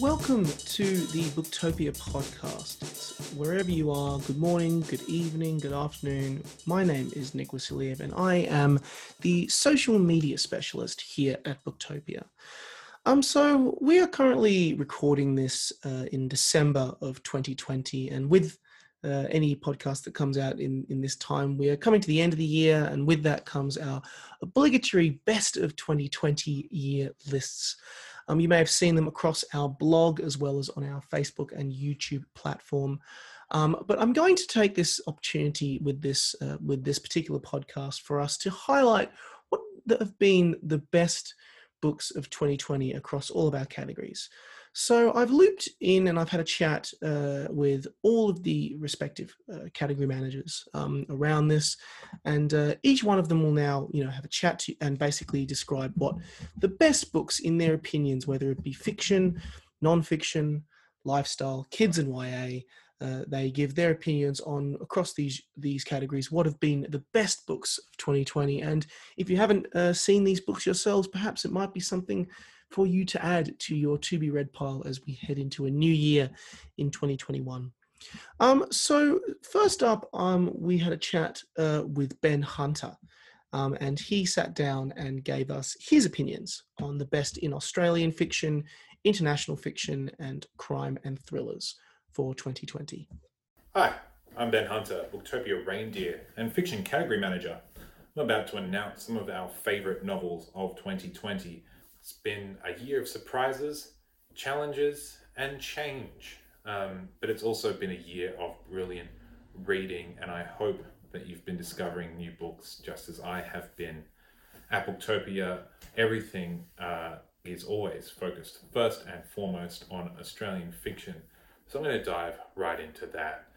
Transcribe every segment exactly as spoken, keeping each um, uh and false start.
Welcome to the Booktopia podcast. It's wherever you are, good morning, good evening, good afternoon. My name is Nick Vasiliev and I am the social media specialist here at Booktopia. Um, so we are currently recording this uh, in December of twenty twenty, and with uh, any podcast that comes out in, in this time, we are coming to the end of the year, and with that comes our obligatory best of twenty twenty year lists. Um, you may have seen them across our blog as well as on our Facebook and YouTube platform. Um, but I'm going to take this opportunity with this uh, with this particular podcast for us to highlight what have been the best books of twenty twenty across all of our categories. So I've looped in and I've had a chat uh, with all of the respective uh, category managers um, around this, and uh, each one of them will now, you know, have a chat to and basically describe what the best books in their opinions, whether it be fiction, non-fiction, lifestyle, kids and Y A, uh, they give their opinions on across these these categories what have been the best books of twenty twenty. And if you haven't uh, seen these books yourselves, perhaps it might be something for you to add to your to-be-read pile as we head into a new year in twenty twenty-one. Um, so first up, um, we had a chat uh, with Ben Hunter, um, and he sat down and gave us his opinions on the best in Australian fiction, international fiction, and crime and thrillers for twenty twenty. Hi, I'm Ben Hunter, Booktopia Reindeer and Fiction Category Manager. I'm about to announce some of our favourite novels of twenty twenty. It's been a year of surprises, challenges, and change, um, but it's also been a year of brilliant reading, and I hope that you've been discovering new books just as I have been. At Booktopia, everything uh, is always focused first and foremost on Australian fiction, so I'm going to dive right into that.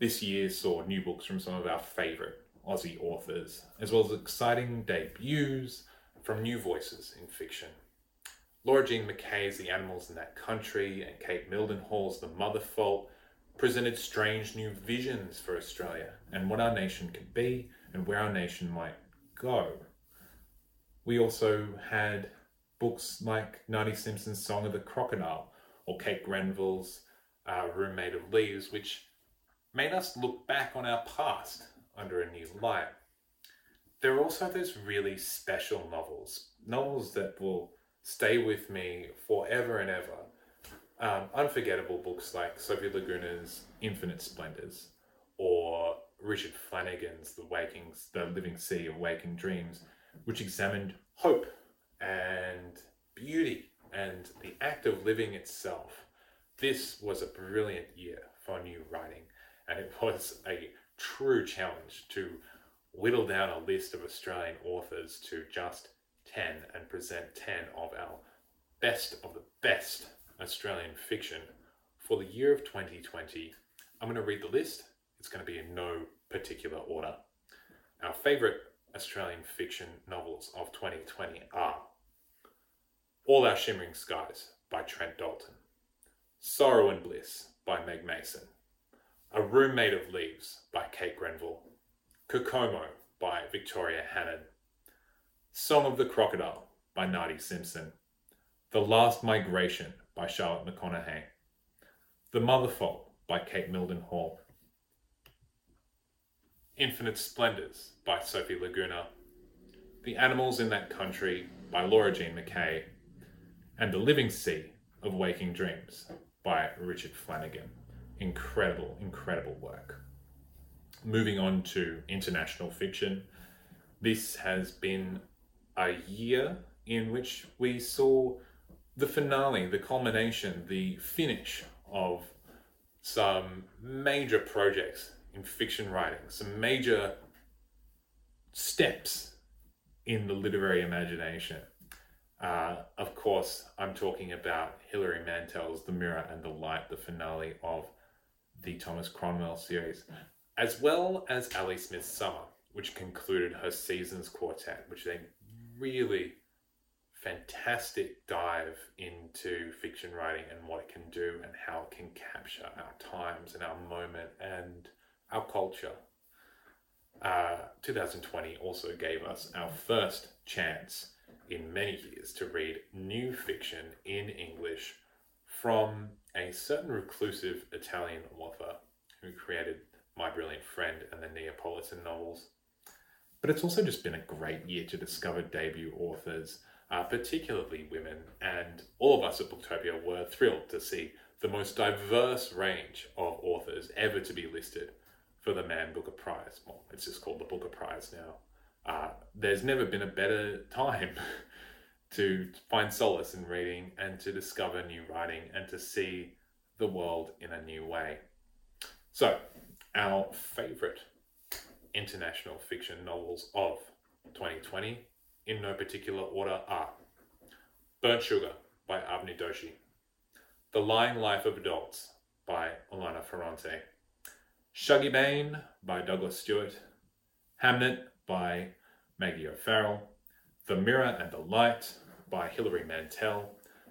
This year saw new books from some of our favourite Aussie authors, as well as exciting debuts from new voices in fiction. Laura Jean McKay's The Animals in That Country and Kate Mildenhall's The Mother Fault presented strange new visions for Australia and what our nation could be and where our nation might go. We also had books like Nardi Simpson's Song of the Crocodile or Kate Grenville's uh, Room Made of Leaves, which made us look back on our past under a new light. There are also those really special novels, novels that will stay with me forever and ever. Um, unforgettable books like Sophie Laguna's Infinite Splendors or Richard Flanagan's The Waking, The Living Sea of Waking Dreams, which examined hope and beauty and the act of living itself. This was a brilliant year for new writing, and it was a true challenge to whittle down a list of Australian authors to just ten and present ten of our best of the best Australian fiction for the year of twenty twenty. I'm going to read the list. It's going to be in no particular order. Our favourite Australian fiction novels of twenty twenty are All Our Shimmering Skies by Trent Dalton, Sorrow and Bliss by Meg Mason, A Room Made of Leaves by Kate Grenville, Kokomo by Victoria Hannan, Song of the Crocodile by Nardi Simpson, The Last Migration by Charlotte McConaughey, The Mother Fault by Kate Mildenhall, Infinite Splendors by Sophie Laguna, The Animals in That Country by Laura Jean McKay, and The Living Sea of Waking Dreams by Richard Flanagan. Incredible, incredible work. Moving on to international fiction, this has been a year in which we saw the finale, the culmination, the finish of some major projects in fiction writing, some major steps in the literary imagination. Uh, of course, I'm talking about Hilary Mantel's The Mirror and the Light, the finale of the Thomas Cromwell series, as well as Ali Smith's Summer, which concluded her Seasons Quartet, which is a really fantastic dive into fiction writing and what it can do and how it can capture our times and our moment and our culture. Uh, twenty twenty also gave us our first chance in many years to read new fiction in English from a certain reclusive Italian author who created My Brilliant Friend and the Neapolitan novels. But it's also just been a great year to discover debut authors, uh, particularly women, and all of us at Booktopia were thrilled to see the most diverse range of authors ever to be listed for the Man Booker Prize. Well, it's just called the Booker Prize now. Uh, there's never been a better time to find solace in reading and to discover new writing and to see the world in a new way. So, our favourite international fiction novels of twenty twenty, in no particular order, are Burnt Sugar by Avni Doshi, The Lying Life of Adults by Alana Ferrante, Shuggy Bane by Douglas Stewart, Hamnet by Maggie O'Farrell, The Mirror and the Light by Hilary Mantel,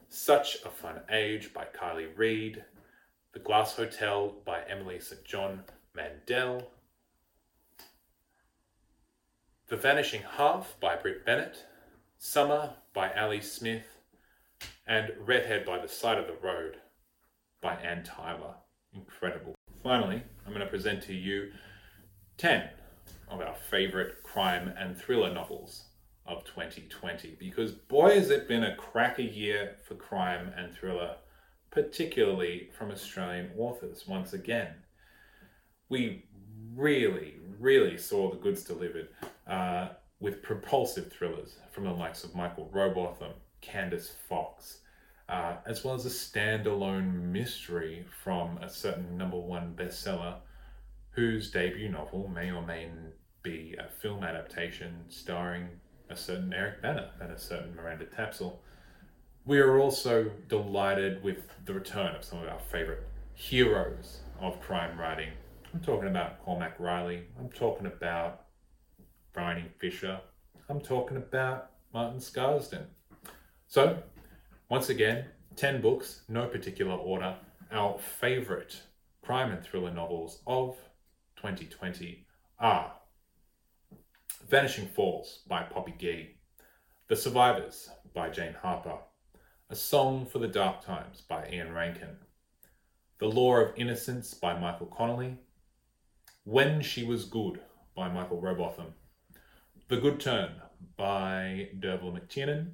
Such a Fun Age by Kylie Reid, The Glass Hotel by Emily Saint John Mandel, The Vanishing Half by Britt Bennett, Summer by Ali Smith, and Redhead by the Side of the Road by Ann Tyler. Incredible. Finally, I'm going to present to you ten of our favourite crime and thriller novels of twenty twenty, because boy has it been a cracker year for crime and thriller, particularly from Australian authors once again. We really, really saw the goods delivered uh, with propulsive thrillers from the likes of Michael Robotham, Candace Fox, uh, as well as a standalone mystery from a certain number one bestseller whose debut novel may or may be a film adaptation starring a certain Eric Bana and a certain Miranda Tapsell. We are also delighted with the return of some of our favourite heroes of crime writing. I'm talking about Cormac Riley, I'm talking about Bryony Fisher, I'm talking about Martin Scarsdon. So, once again, ten books, no particular order, our favourite crime and thriller novels of twenty twenty are Vanishing Falls by Poppy Gee, The Survivors by Jane Harper, A Song for the Dark Times by Ian Rankin, The Law of Innocence by Michael Connolly, When She Was Good by Michael Robotham, The Good Turn by Derval McTiernan,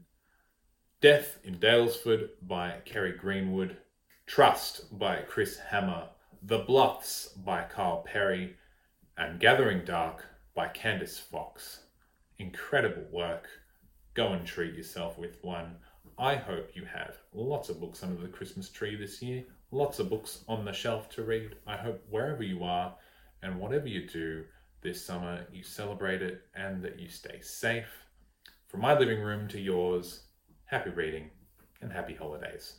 Death in Dalesford by Kerry Greenwood, Trust by Chris Hammer, The Bluffs by Carl Perry, and Gathering Dark by Candace Fox. Incredible work. Go and treat yourself with one. I hope you have lots of books under the Christmas tree this year, lots of books on the shelf to read. I hope wherever you are and whatever you do this summer, you celebrate it and that you stay safe. From my living room to yours, happy reading and happy holidays.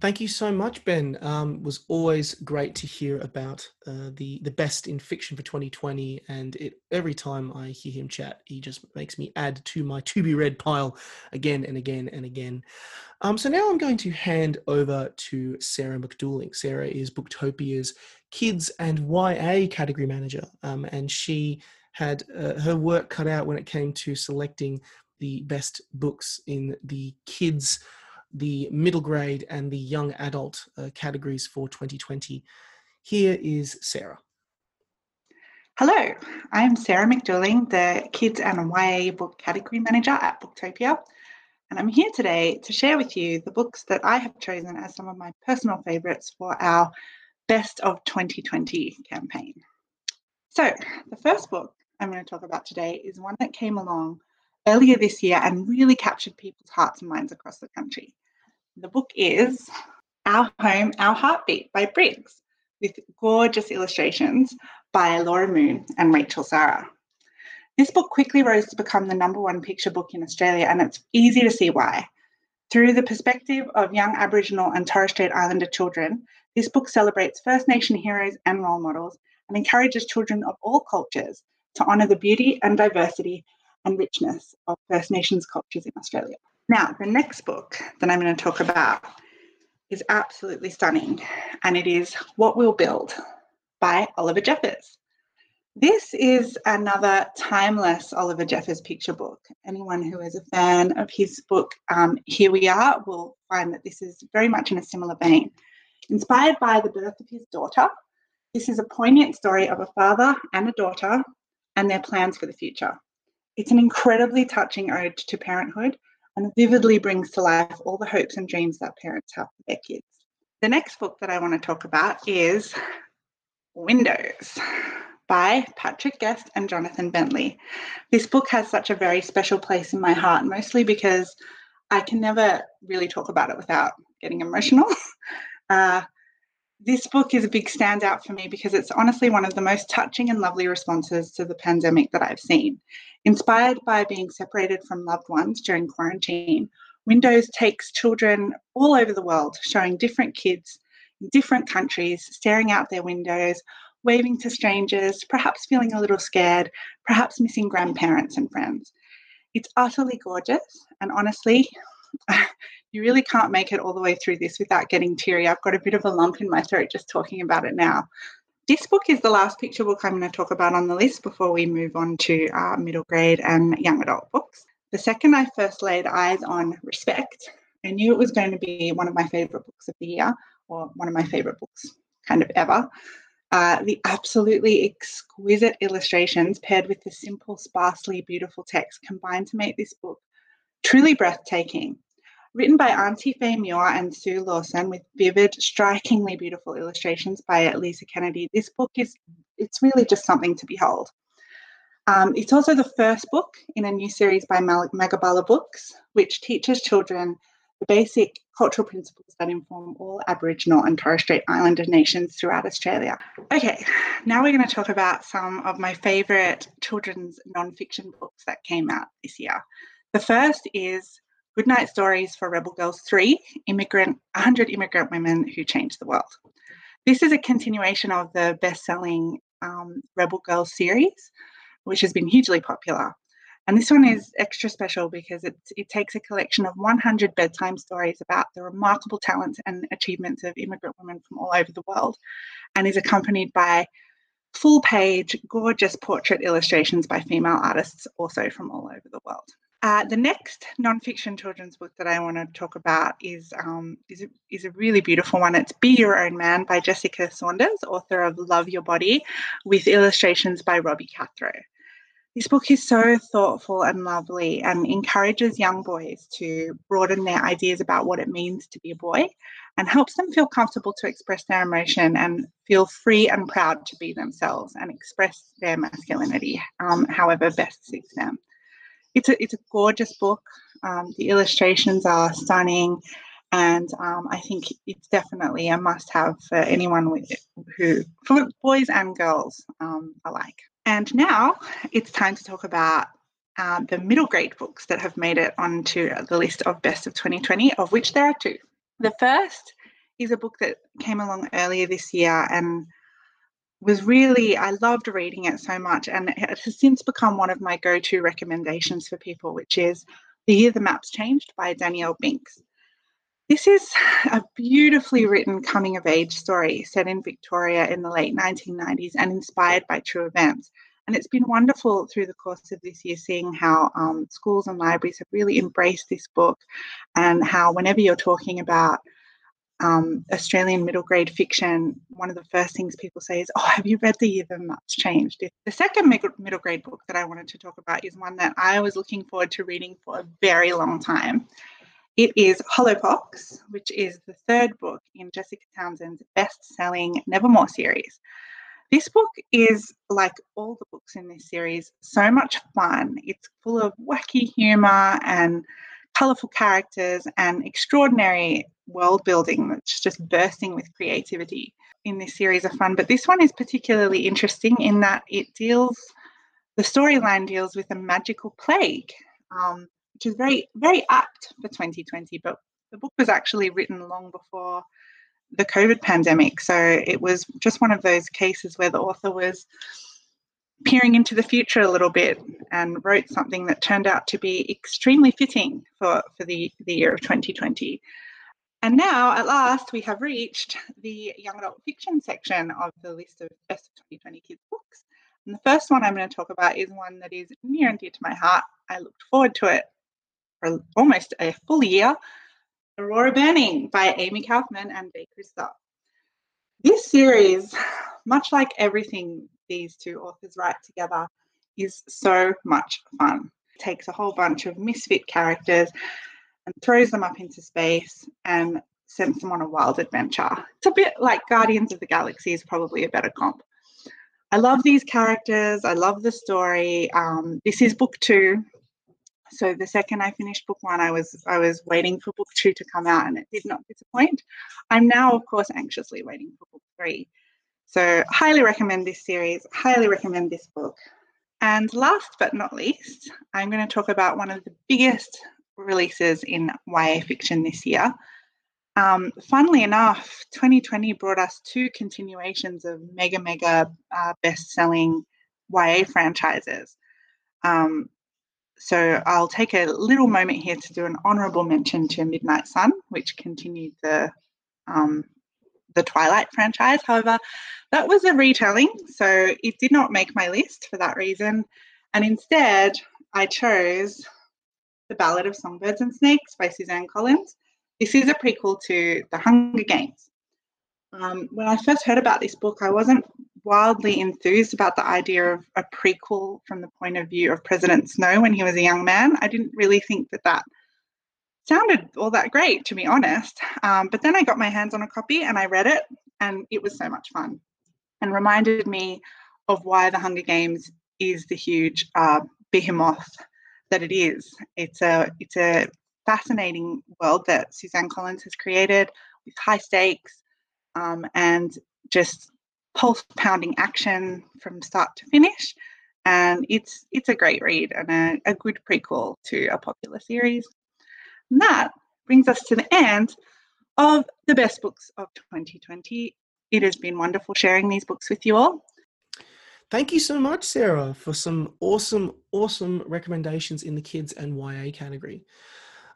Thank you so much, Ben. Um, it was always great to hear about uh, the the best in fiction for twenty twenty, and it, every time I hear him chat, he just makes me add to my to-be-read pile again and again and again. Um, so now I'm going to hand over to Sarah McDooling. Sarah is Booktopia's Kids and Y A category manager, um, and she had uh, her work cut out when it came to selecting the best books in the kids, the middle grade and the young adult uh, categories for twenty twenty. Here is Sarah. Hello, I'm Sarah McDooling, the Kids and Y A Book Category Manager at Booktopia, and I'm here today to share with you the books that I have chosen as some of my personal favourites for our Best of twenty twenty campaign. So, the first book I'm going to talk about today is one that came along earlier this year and really captured people's hearts and minds across the country. The book is Our Home, Our Heartbeat by Briggs, with gorgeous illustrations by Laura Moon and Rachel Zara. This book quickly rose to become the number one picture book in Australia, and it's easy to see why. Through the perspective of young Aboriginal and Torres Strait Islander children, this book celebrates First Nation heroes and role models and encourages children of all cultures to honour the beauty and diversity and richness of First Nations cultures in Australia. Now, the next book that I'm going to talk about is absolutely stunning, and it is What We'll Build by Oliver Jeffers. This is another timeless Oliver Jeffers picture book. Anyone who is a fan of his book, um, Here We Are, will find that this is very much in a similar vein. Inspired by the birth of his daughter, this is a poignant story of a father and a daughter and their plans for the future. It's an incredibly touching ode to parenthood and vividly brings to life all the hopes and dreams that parents have for their kids. The next book that I want to talk about is Windows by Patrick Guest and Jonathan Bentley. This book has such a very special place in my heart, mostly because I can never really talk about it without getting emotional. Uh, this book is a big standout for me because it's honestly one of the most touching and lovely responses to the pandemic that I've seen. Inspired by being separated from loved ones during quarantine, Windows takes children all over the world, showing different kids in different countries, staring out their windows, waving to strangers, perhaps feeling a little scared, perhaps missing grandparents and friends. It's utterly gorgeous, and honestly, you really can't make it all the way through this without getting teary. I've got a bit of a lump in my throat just talking about it now. This book is the last picture book I'm going to talk about on the list before we move on to our middle grade and young adult books. The second I first laid eyes on Respect, I knew it was going to be one of my favourite books of the year, or one of my favourite books kind of ever. Uh, the absolutely exquisite illustrations paired with the simple, sparsely beautiful text combined to make this book truly breathtaking. Written by Auntie Faye Muir and Sue Lawson with vivid, strikingly beautiful illustrations by Lisa Kennedy, this book is it's really just something to behold. Um, it's also the first book in a new series by Mal- Magabala Books, which teaches children the basic cultural principles that inform all Aboriginal and Torres Strait Islander nations throughout Australia. Okay, now we're going to talk about some of my favourite children's non-fiction books that came out this year. The first is Goodnight Stories for Rebel Girls three, Immigrant, one hundred Immigrant Women Who Changed the World. This is a continuation of the best-selling um, Rebel Girls series, which has been hugely popular. And this one is extra special because it, it takes a collection of one hundred bedtime stories about the remarkable talents and achievements of immigrant women from all over the world, and is accompanied by full-page, gorgeous portrait illustrations by female artists also from all over the world. Uh, the next non-fiction children's book that I want to talk about is, um, is, a, is a really beautiful one. It's Be Your Own Man by Jessica Saunders, author of Love Your Body, with illustrations by Robbie Cathro. This book is so thoughtful and lovely and encourages young boys to broaden their ideas about what it means to be a boy and helps them feel comfortable to express their emotion and feel free and proud to be themselves and express their masculinity, um, however best suits them. It's a, it's a gorgeous book. Um, the illustrations are stunning, and um, I think it's definitely a must-have for anyone with who, for boys and girls um, alike. And now it's time to talk about uh, the middle grade books that have made it onto the list of Best of twenty twenty, of which there are two. The first is a book that came along earlier this year and was really, I loved reading it so much, and it has since become one of my go-to recommendations for people, which is The Year the Maps Changed by Danielle Binks. This is a beautifully written coming-of-age story set in Victoria in the late nineteen nineties and inspired by true events. And it's been wonderful through the course of this year seeing how um, schools and libraries have really embraced this book, and how whenever you're talking about um, Australian middle-grade fiction, one of the first things people say is, oh, have you read The Year the Maps Changed? The second middle-grade book that I wanted to talk about is one that I was looking forward to reading for a very long time. It is Hollowpox, which is the third book in Jessica Townsend's best-selling Nevermore series. This book is, like all the books in this series, so much fun. It's full of wacky humour and colourful characters and extraordinary world-building that's just bursting with creativity in this series of fun. But this one is particularly interesting in that it deals, the storyline deals with a magical plague, um, which is very, very apt for twenty twenty, but the book was actually written long before the COVID pandemic. So it was just one of those cases where the author was peering into the future a little bit and wrote something that turned out to be extremely fitting for, for the, the year of twenty twenty. And now, at last, we have reached the young adult fiction section of the list of Best of twenty twenty Kids books. And the first one I'm going to talk about is one that is near and dear to my heart. I looked forward to it for almost a full year. Aurora Burning by Amy Kaufman and Dee Kristov. This series, much like everything these two authors write together, is so much fun. It takes a whole bunch of misfit characters and throws them up into space and sends them on a wild adventure. It's a bit like Guardians of the Galaxy is probably a better comp. I love these characters. I love the story. Um, this is book two. So the second I finished book one, I was I was waiting for book two to come out, and it did not disappoint. I'm now, of course, anxiously waiting for book three. So highly recommend this series, highly recommend this book. And last but not least, I'm going to talk about one of the biggest releases in Y A fiction this year. Um, funnily enough, twenty twenty brought us two continuations of mega, mega uh, best-selling Y A franchises. Um, So I'll take a little moment here to do an honourable mention to Midnight Sun, which continued the um, the Twilight franchise. However, that was a retelling, so it did not make my list for that reason. And instead, I chose The Ballad of Songbirds and Snakes by Suzanne Collins. This is a prequel to The Hunger Games. Um, when I first heard about this book, I wasn't wildly enthused about the idea of a prequel from the point of view of President Snow when he was a young man. I didn't really think that that sounded all that great, to be honest. Um, but then I got my hands on a copy and I read it, and it was so much fun and reminded me of why The Hunger Games is the huge uh, behemoth that it is. It's a, it's a fascinating world that Suzanne Collins has created with high stakes um, and just pulse-pounding action from start to finish, and it's it's a great read and a, a good prequel to a popular series. And that brings us to the end of the best books of twenty twenty. It has been wonderful sharing these books with you all. Thank you so much, Sarah, for some awesome, awesome recommendations in the kids and Y A category.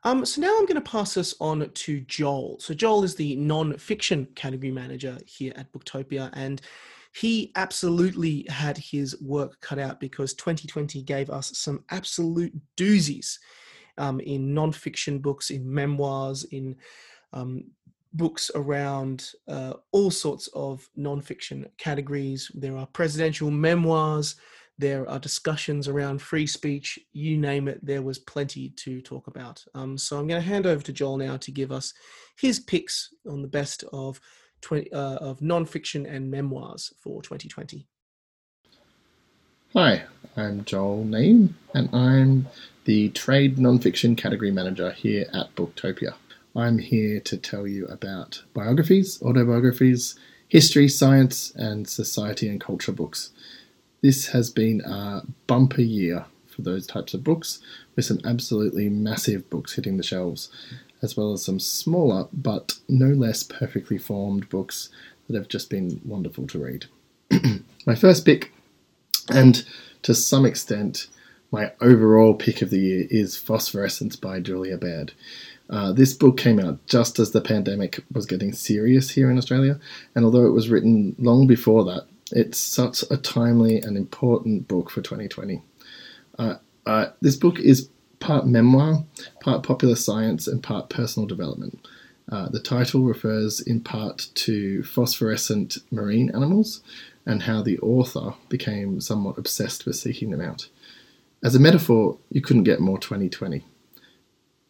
Um, so now I'm going to pass us on to Joel. So Joel is the non-fiction category manager here at Booktopia, and he absolutely had his work cut out because twenty twenty gave us some absolute doozies um, in non-fiction books, in memoirs, in um, books around uh, all sorts of non-fiction categories. There are presidential memoirs. There are discussions around free speech, you name it, there was plenty to talk about. Um, so I'm going to hand over to Joel now to give us his picks on the best of twenty, uh, of non-fiction and memoirs for twenty twenty. Hi, I'm Joel Neame, and I'm the trade non-fiction category manager here at Booktopia. I'm here to tell you about biographies, autobiographies, history, science, and society and culture books. This has been a bumper year for those types of books, with some absolutely massive books hitting the shelves, as well as some smaller but no less perfectly formed books that have just been wonderful to read. My first pick, and to some extent my overall pick of the year, is Phosphorescence by Julia Baird. Uh, this book came out just as the pandemic was getting serious here in Australia, and although it was written long before that, it's such a timely and important book for twenty twenty. Uh, uh, this book is part memoir, part popular science, and part personal development. Uh, the title refers in part to phosphorescent marine animals and how the author became somewhat obsessed with seeking them out. As a metaphor, you couldn't get more twenty twenty.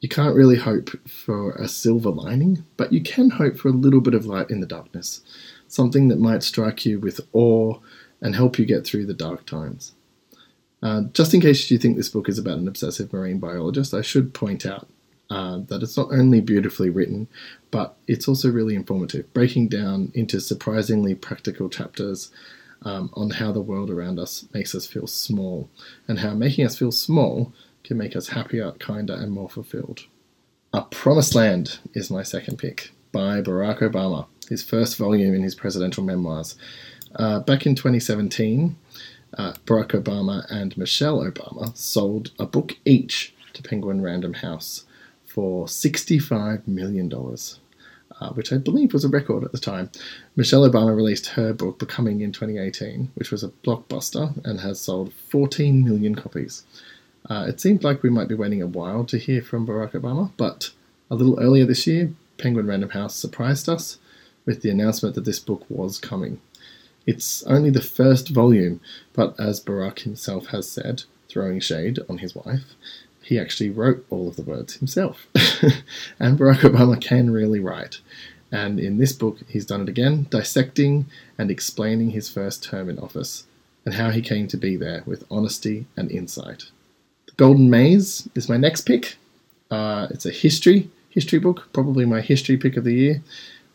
You can't really hope for a silver lining, but you can hope for a little bit of light in the darkness. Something that might strike you with awe and help you get through the dark times. Uh, just in case you think this book is about an obsessive marine biologist, I should point out uh, that it's not only beautifully written, but it's also really informative, breaking down into surprisingly practical chapters um, on how the world around us makes us feel small, and how making us feel small can make us happier, kinder, and more fulfilled. A Promised Land is my second pick, by Barack Obama, his first volume in his presidential memoirs. Uh, back in twenty seventeen, uh, Barack Obama and Michelle Obama sold a book each to Penguin Random House for sixty-five million dollars. uh, which I believe was a record at the time. Michelle Obama released her book, Becoming, in twenty eighteen, which was a blockbuster and has sold fourteen million copies. Uh, it seemed like we might be waiting a while to hear from Barack Obama, but a little earlier this year, Penguin Random House surprised us with the announcement that this book was coming. It's only the first volume, but as Barack himself has said, throwing shade on his wife, he actually wrote all of the words himself. And Barack Obama can really write. And in this book, he's done it again, dissecting and explaining his first term in office and how he came to be there with honesty and insight. The Golden Maze is my next pick. Uh, it's a history, history book, probably my history pick of the year.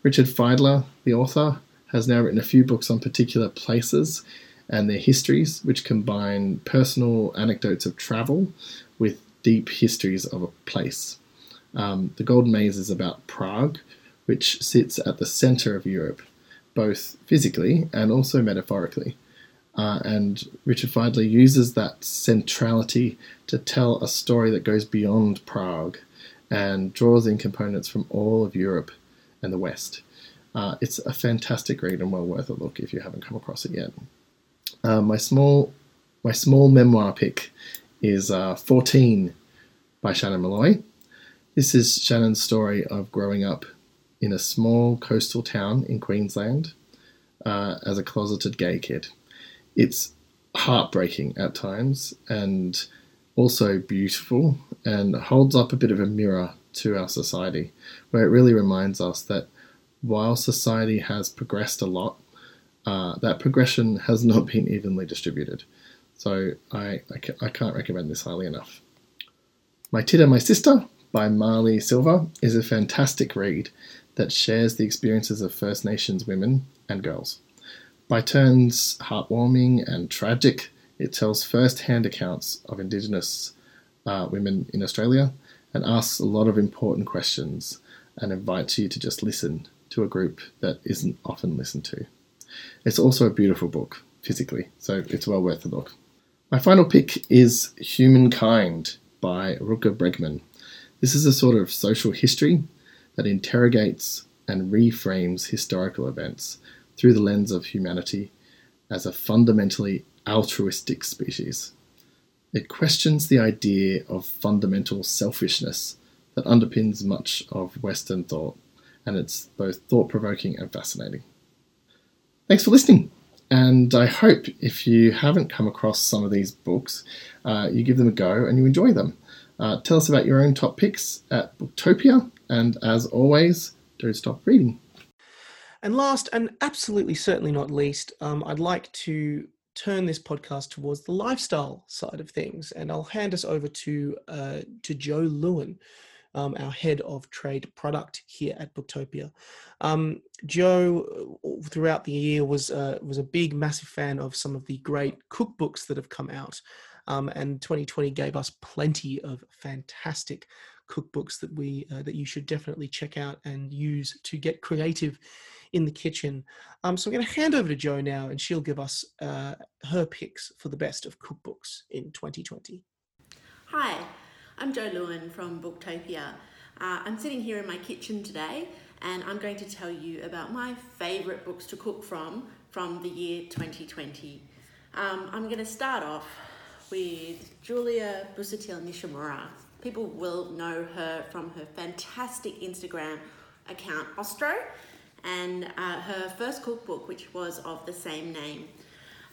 Richard Feidler, the author, has now written a few books on particular places and their histories, which combine personal anecdotes of travel with deep histories of a place. Um, the Golden Maze is about Prague, which sits at the centre of Europe, both physically and also metaphorically. Uh, and Richard Feidler uses that centrality to tell a story that goes beyond Prague and draws in components from all of Europe and the West. Uh, it's a fantastic read and well worth a look if you haven't come across it yet. Uh, my small my small memoir pick is uh, fourteen by Shannon Malloy. This is Shannon's story of growing up in a small coastal town in Queensland uh, as a closeted gay kid. It's heartbreaking at times and also beautiful, and holds up a bit of a mirror to our society, where it really reminds us that while society has progressed a lot, uh, that progression has not been evenly distributed. So I, I, ca- I can't recommend this highly enough. My Titter, My Sister by Marlee Silver is a fantastic read that shares the experiences of First Nations women and girls. By turns heartwarming and tragic, it tells first-hand accounts of Indigenous uh, women in Australia and asks a lot of important questions and invites you to just listen to a group that isn't often listened to. It's also a beautiful book, physically, so it's well worth the look. My final pick is Humankind by Rutger Bregman. This is a sort of social history that interrogates and reframes historical events through the lens of humanity as a fundamentally altruistic species. It questions the idea of fundamental selfishness that underpins much of Western thought, and it's both thought-provoking and fascinating. Thanks for listening, and I hope if you haven't come across some of these books, uh, you give them a go and you enjoy them. Uh, tell us about your own top picks at Booktopia, and as always, don't stop reading. And last, and absolutely certainly not least, um, I'd like to turn this podcast towards the lifestyle side of things, and I'll hand us over to uh, to Joe Lewin, um, our head of trade product here at Booktopia. Um, Joe, throughout the year, was uh, was a big, massive fan of some of the great cookbooks that have come out, um, and twenty twenty gave us plenty of fantastic cookbooks that we uh, that you should definitely check out and use to get creative in the kitchen. Um, so I'm going to hand over to Jo now, and she'll give us uh, her picks for the best of cookbooks in twenty twenty. Hi, I'm Jo Lewin from Booktopia. Uh, I'm sitting here in my kitchen today, and I'm going to tell you about my favourite books to cook from from the year twenty twenty. Um, I'm going to start off with Julia Busuttil Nishimura. People will know her from her fantastic Instagram account, Ostro, and uh, her first cookbook, which was of the same name.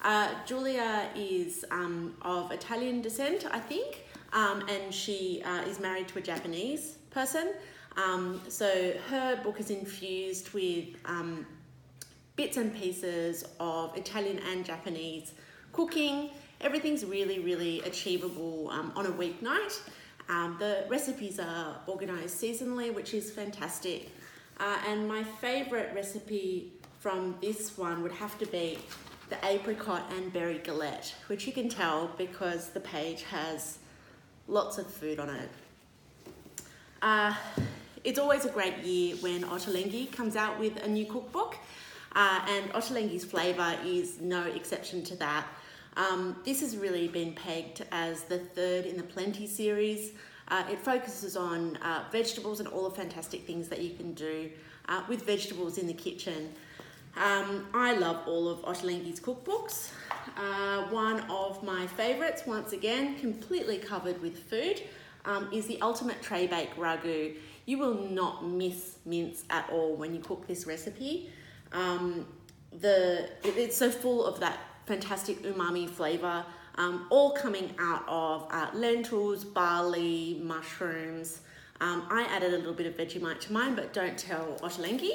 Uh, Julia is um, of Italian descent, I think, um, and she uh, is married to a Japanese person. Um, so her book is infused with um, bits and pieces of Italian and Japanese cooking. Everything's really, really achievable um, on a weeknight. Um, the recipes are organised seasonally, which is fantastic. Uh, and my favourite recipe from this one would have to be the apricot and berry galette, which you can tell because the page has lots of food on it. Uh, it's always a great year when Ottolenghi comes out with a new cookbook, uh, and Ottolenghi's flavour is no exception to that. Um, this has really been pegged as the third in the Plenty series. Uh, it focuses on uh, vegetables and all the fantastic things that you can do uh, with vegetables in the kitchen. Um, I love all of Ottolenghi's cookbooks. Uh, one of my favourites, once again, completely covered with food, um, is the Ultimate Tray Bake Ragu. You will not miss mince at all when you cook this recipe. Um, the it, it's so full of that fantastic umami flavour, um, all coming out of uh, lentils, barley, mushrooms. Um, I added a little bit of Vegemite to mine, but don't tell Ottolenghi.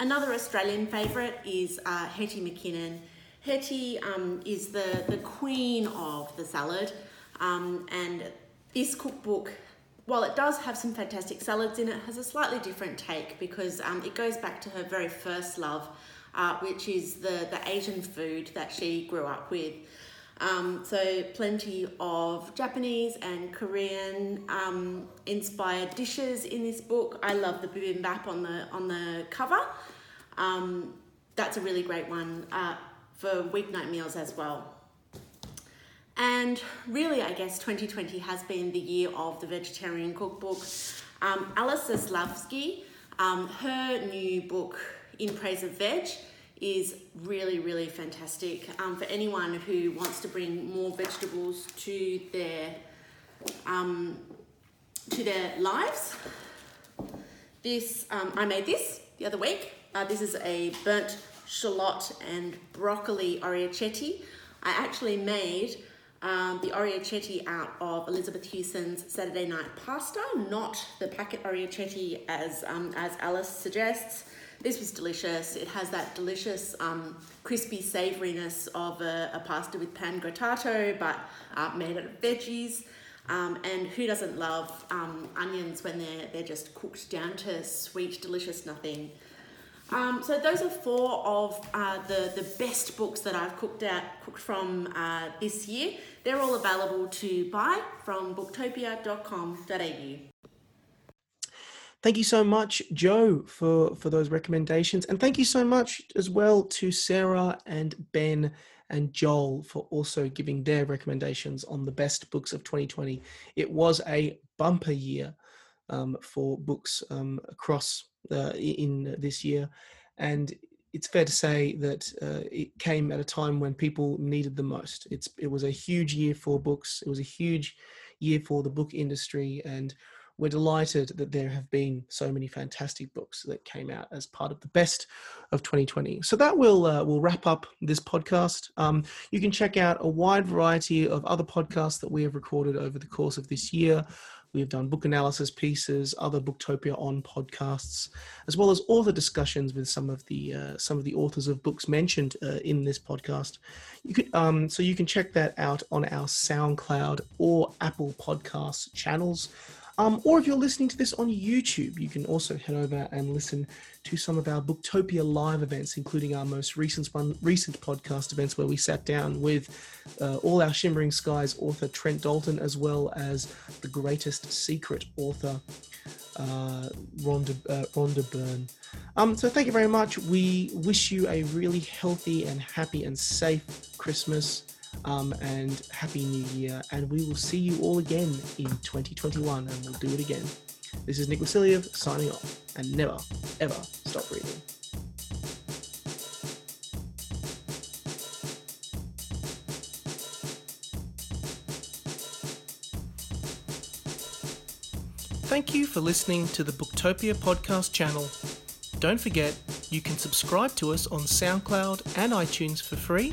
Another Australian favourite is uh, Hetty McKinnon. Hetty um, is the, the queen of the salad, um, and this cookbook, while it does have some fantastic salads in it, has a slightly different take because um, it goes back to her very first love, uh, which is the, the Asian food that she grew up with. Um, so plenty of Japanese and Korean um, inspired dishes in this book. I love the bibimbap on the on the cover. Um, that's a really great one uh, for weeknight meals as well. And really, I guess twenty twenty has been the year of the vegetarian cookbook. Um, Alice Zaslavsky, um, her new book In Praise of Veg, is really, really fantastic um, for anyone who wants to bring more vegetables to their um, to their lives. This um, I made this the other week. Uh, this is a burnt shallot and broccoli orecchietti. I actually made um, the orecchietti out of Elizabeth Hewson's Saturday Night Pasta, not the packet orecchietti as um, as Alice suggests. This was delicious. It has that delicious um, crispy savouriness of a, a pasta with pan grattato, but uh, made out of veggies. Um, and who doesn't love um, onions when they're, they're just cooked down to sweet, delicious nothing? Um, so those are four of uh, the, the best books that I've cooked out, cooked from uh, this year. They're all available to buy from booktopia dot com dot a u. Thank you so much, Joe, for, for those recommendations. And thank you so much as well to Sarah and Ben and Joel for also giving their recommendations on the best books of twenty twenty. It was a bumper year um, for books um, across uh, in this year. And it's fair to say that uh, it came at a time when people needed the most. It's, it was a huge year for books. It was a huge year for the book industry, and we're delighted that there have been so many fantastic books that came out as part of the best of twenty twenty. So that will uh, will wrap up this podcast. Um, you can check out a wide variety of other podcasts that we have recorded over the course of this year. We've done book analysis pieces, other Booktopia on podcasts, as well as author discussions with some of the uh, some of the authors of books mentioned uh, in this podcast. You could um, so you can check that out on our SoundCloud or Apple Podcasts channels. Um, or if you're listening to this on YouTube, you can also head over and listen to some of our Booktopia live events, including our most recent one, recent podcast events where we sat down with uh, all our Shimmering Skies author Trent Dalton, as well as the Greatest Secret author uh, Rhonda, uh, Rhonda Byrne. Um, so thank you very much. We wish you a really healthy and happy and safe Christmas. Um, and Happy New Year, and we will see you all again in twenty twenty-one, and we'll do it again. This is Nick Vasiliev signing off, and never, ever stop reading. Thank you for listening to the Booktopia podcast channel. Don't forget, you can subscribe to us on SoundCloud and iTunes for free,